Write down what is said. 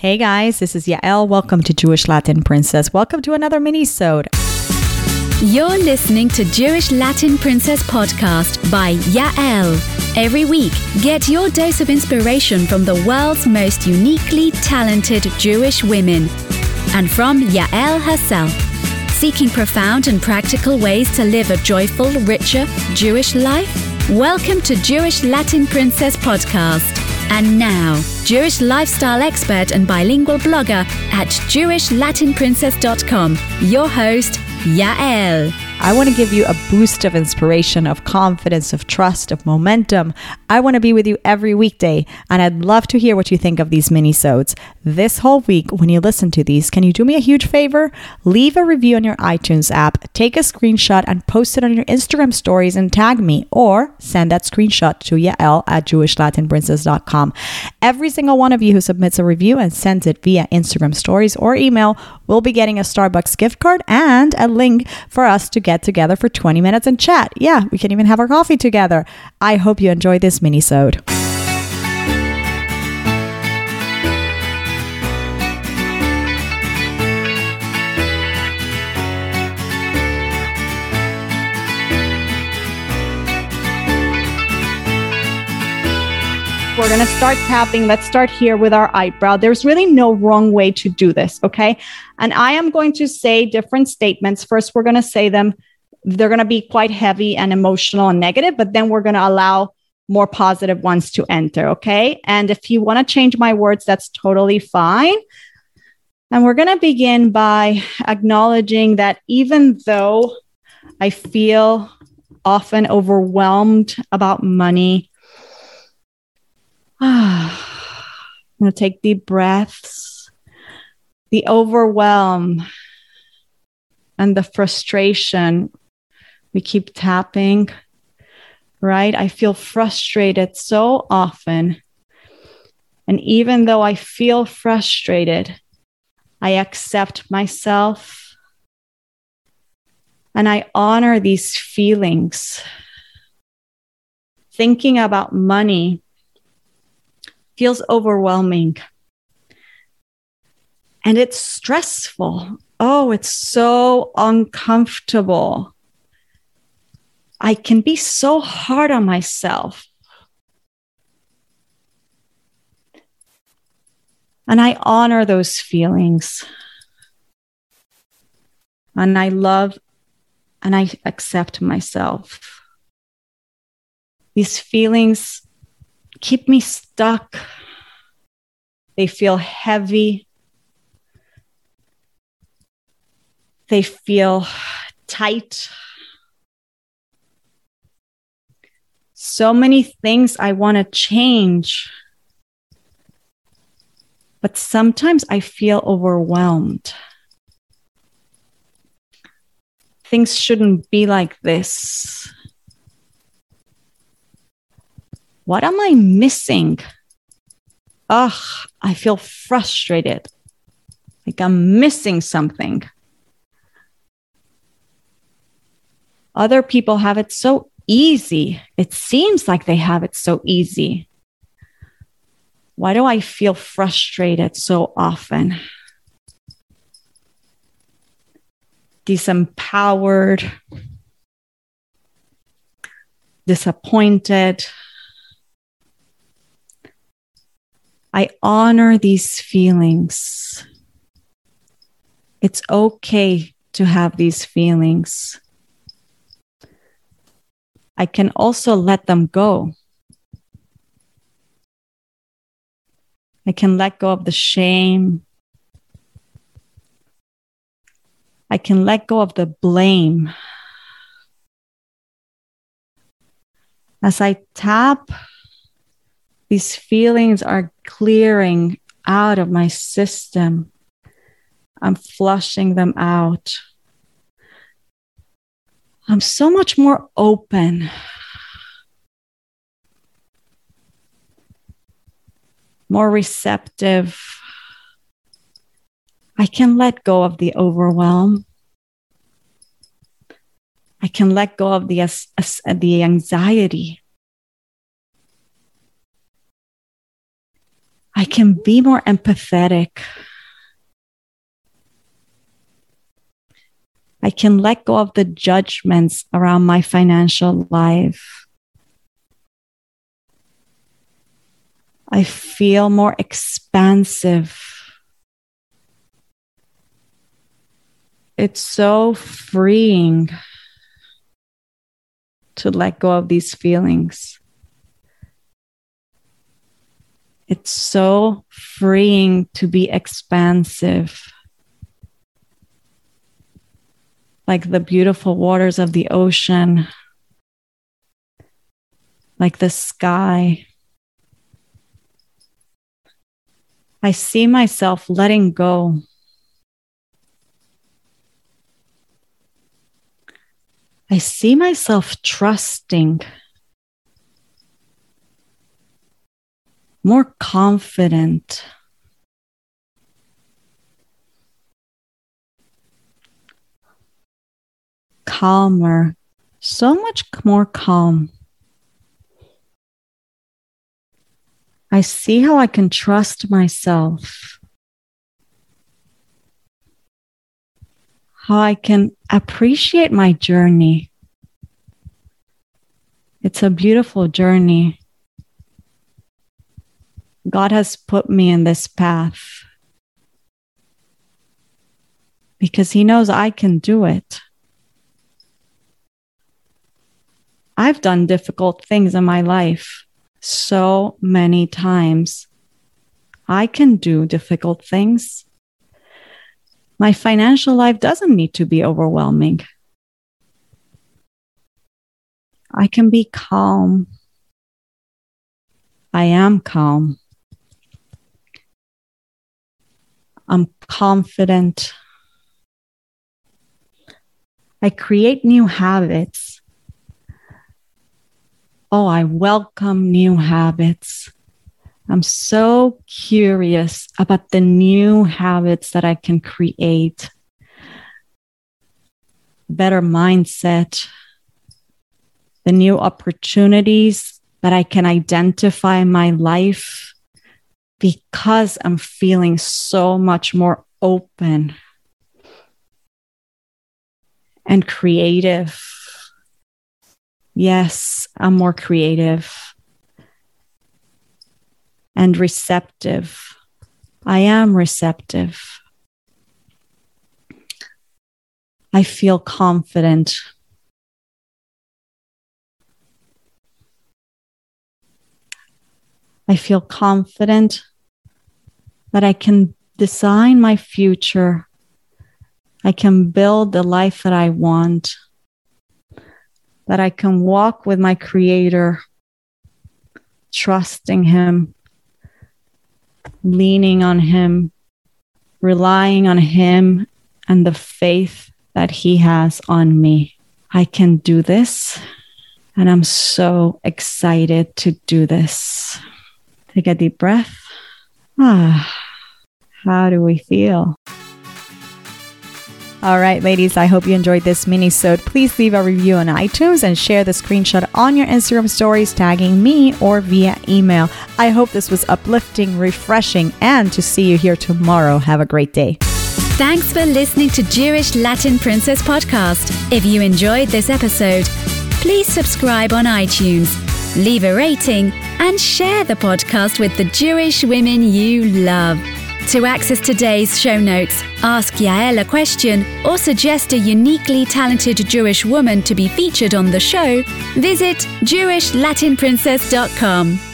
Hey guys, this is Yael. Welcome to Jewish Latin Princess. Welcome to another mini-sode. You're listening to Jewish Latin Princess Podcast by Yael. Every week, get your dose of inspiration from the world's most uniquely talented Jewish women and from Yael herself, seeking profound and practical ways to live a joyful, richer Jewish life. Welcome to Jewish Latin Princess Podcast. And now, Jewish lifestyle expert and bilingual blogger at JewishLatinPrincess.com, your host, Yael. I want to give you a boost of inspiration, of confidence, of trust, of momentum. I want to be with you every weekday, and I'd love to hear what you think of these mini-sodes. This whole week, when you listen to these, can you do me a huge favor? Leave a review on your iTunes app, take a screenshot, and post it on your Instagram stories and tag me, or send that screenshot to Yael at JewishLatinPrincess.com. Every single one of you who submits a review and sends it via Instagram stories or email will be getting a Starbucks gift card and a link for us to get together for 20 minutes and chat. Yeah, we can even have our coffee together. I hope you enjoy this mini-sode. We're going to start tapping. Let's start here with our eyebrow. There's really no wrong way to do this, okay? And I am going to say different statements. First, we're going to say them. They're going to be quite heavy and emotional and negative, but then we're going to allow more positive ones to enter, okay? And if you want to change my words, that's totally fine. And we're going to begin by acknowledging that even though I feel often overwhelmed about money, I'm going to take deep breaths. The overwhelm and the frustration. We keep tapping, right? I feel frustrated so often. And even though I feel frustrated, I accept myself and I honor these feelings. Thinking about money feels overwhelming. And it's stressful. Oh, it's so uncomfortable. I can be so hard on myself. And I honor those feelings. And I love and I accept myself. These feelings keep me stuck. They feel heavy. They feel tight. So many things I want to change. But sometimes I feel overwhelmed. Things shouldn't be like this. What am I missing? Ugh, I feel frustrated. Like I'm missing something. Other people have it so easy. It seems like they have it so easy. Why do I feel frustrated so often? Disempowered, disappointed. I honor these feelings. It's okay to have these feelings. I can also let them go. I can let go of the shame. I can let go of the blame. As I tap, these feelings are clearing out of my system. I'm flushing them out. I'm so much more open, more receptive. I can let go of the overwhelm. I can let go of the anxiety. I can be more empathetic. I can let go of the judgments around my financial life. I feel more expansive. It's so freeing to let go of these feelings. It's so freeing to be expansive. Like the beautiful waters of the ocean, like the sky. I see myself letting go. I see myself trusting, more confident. Calmer, so much more calm. I see how I can trust myself, how I can appreciate my journey. It's a beautiful journey. God has put me in this path because He knows I can do it. I've done difficult things in my life so many times. I can do difficult things. My financial life doesn't need to be overwhelming. I can be calm. I am calm. I'm confident. I create new habits. Oh, I welcome new habits. I'm so curious about the new habits that I can create. Better mindset, the new opportunities that I can identify in my life because I'm feeling so much more open and creative. Yes, I'm more creative and receptive. I am receptive. I feel confident. I feel confident that I can design my future. I can build the life that I want. That I can walk with my Creator, trusting Him, leaning on Him, relying on Him, and the faith that He has on me. I can do this, and I'm so excited to do this. Take a deep breath. How do we feel? All right, ladies, I hope you enjoyed this mini-sode. Please leave a review on iTunes and share the screenshot on your Instagram stories, tagging me or via email. I hope this was uplifting, refreshing, and to see you here tomorrow. Have a great day. Thanks for listening to Jewish Latin Princess Podcast. If you enjoyed this episode, please subscribe on iTunes, leave a rating, and share the podcast with the Jewish women you love. To access today's show notes, ask Yael a question, or suggest a uniquely talented Jewish woman to be featured on the show, visit JewishLatinPrincess.com.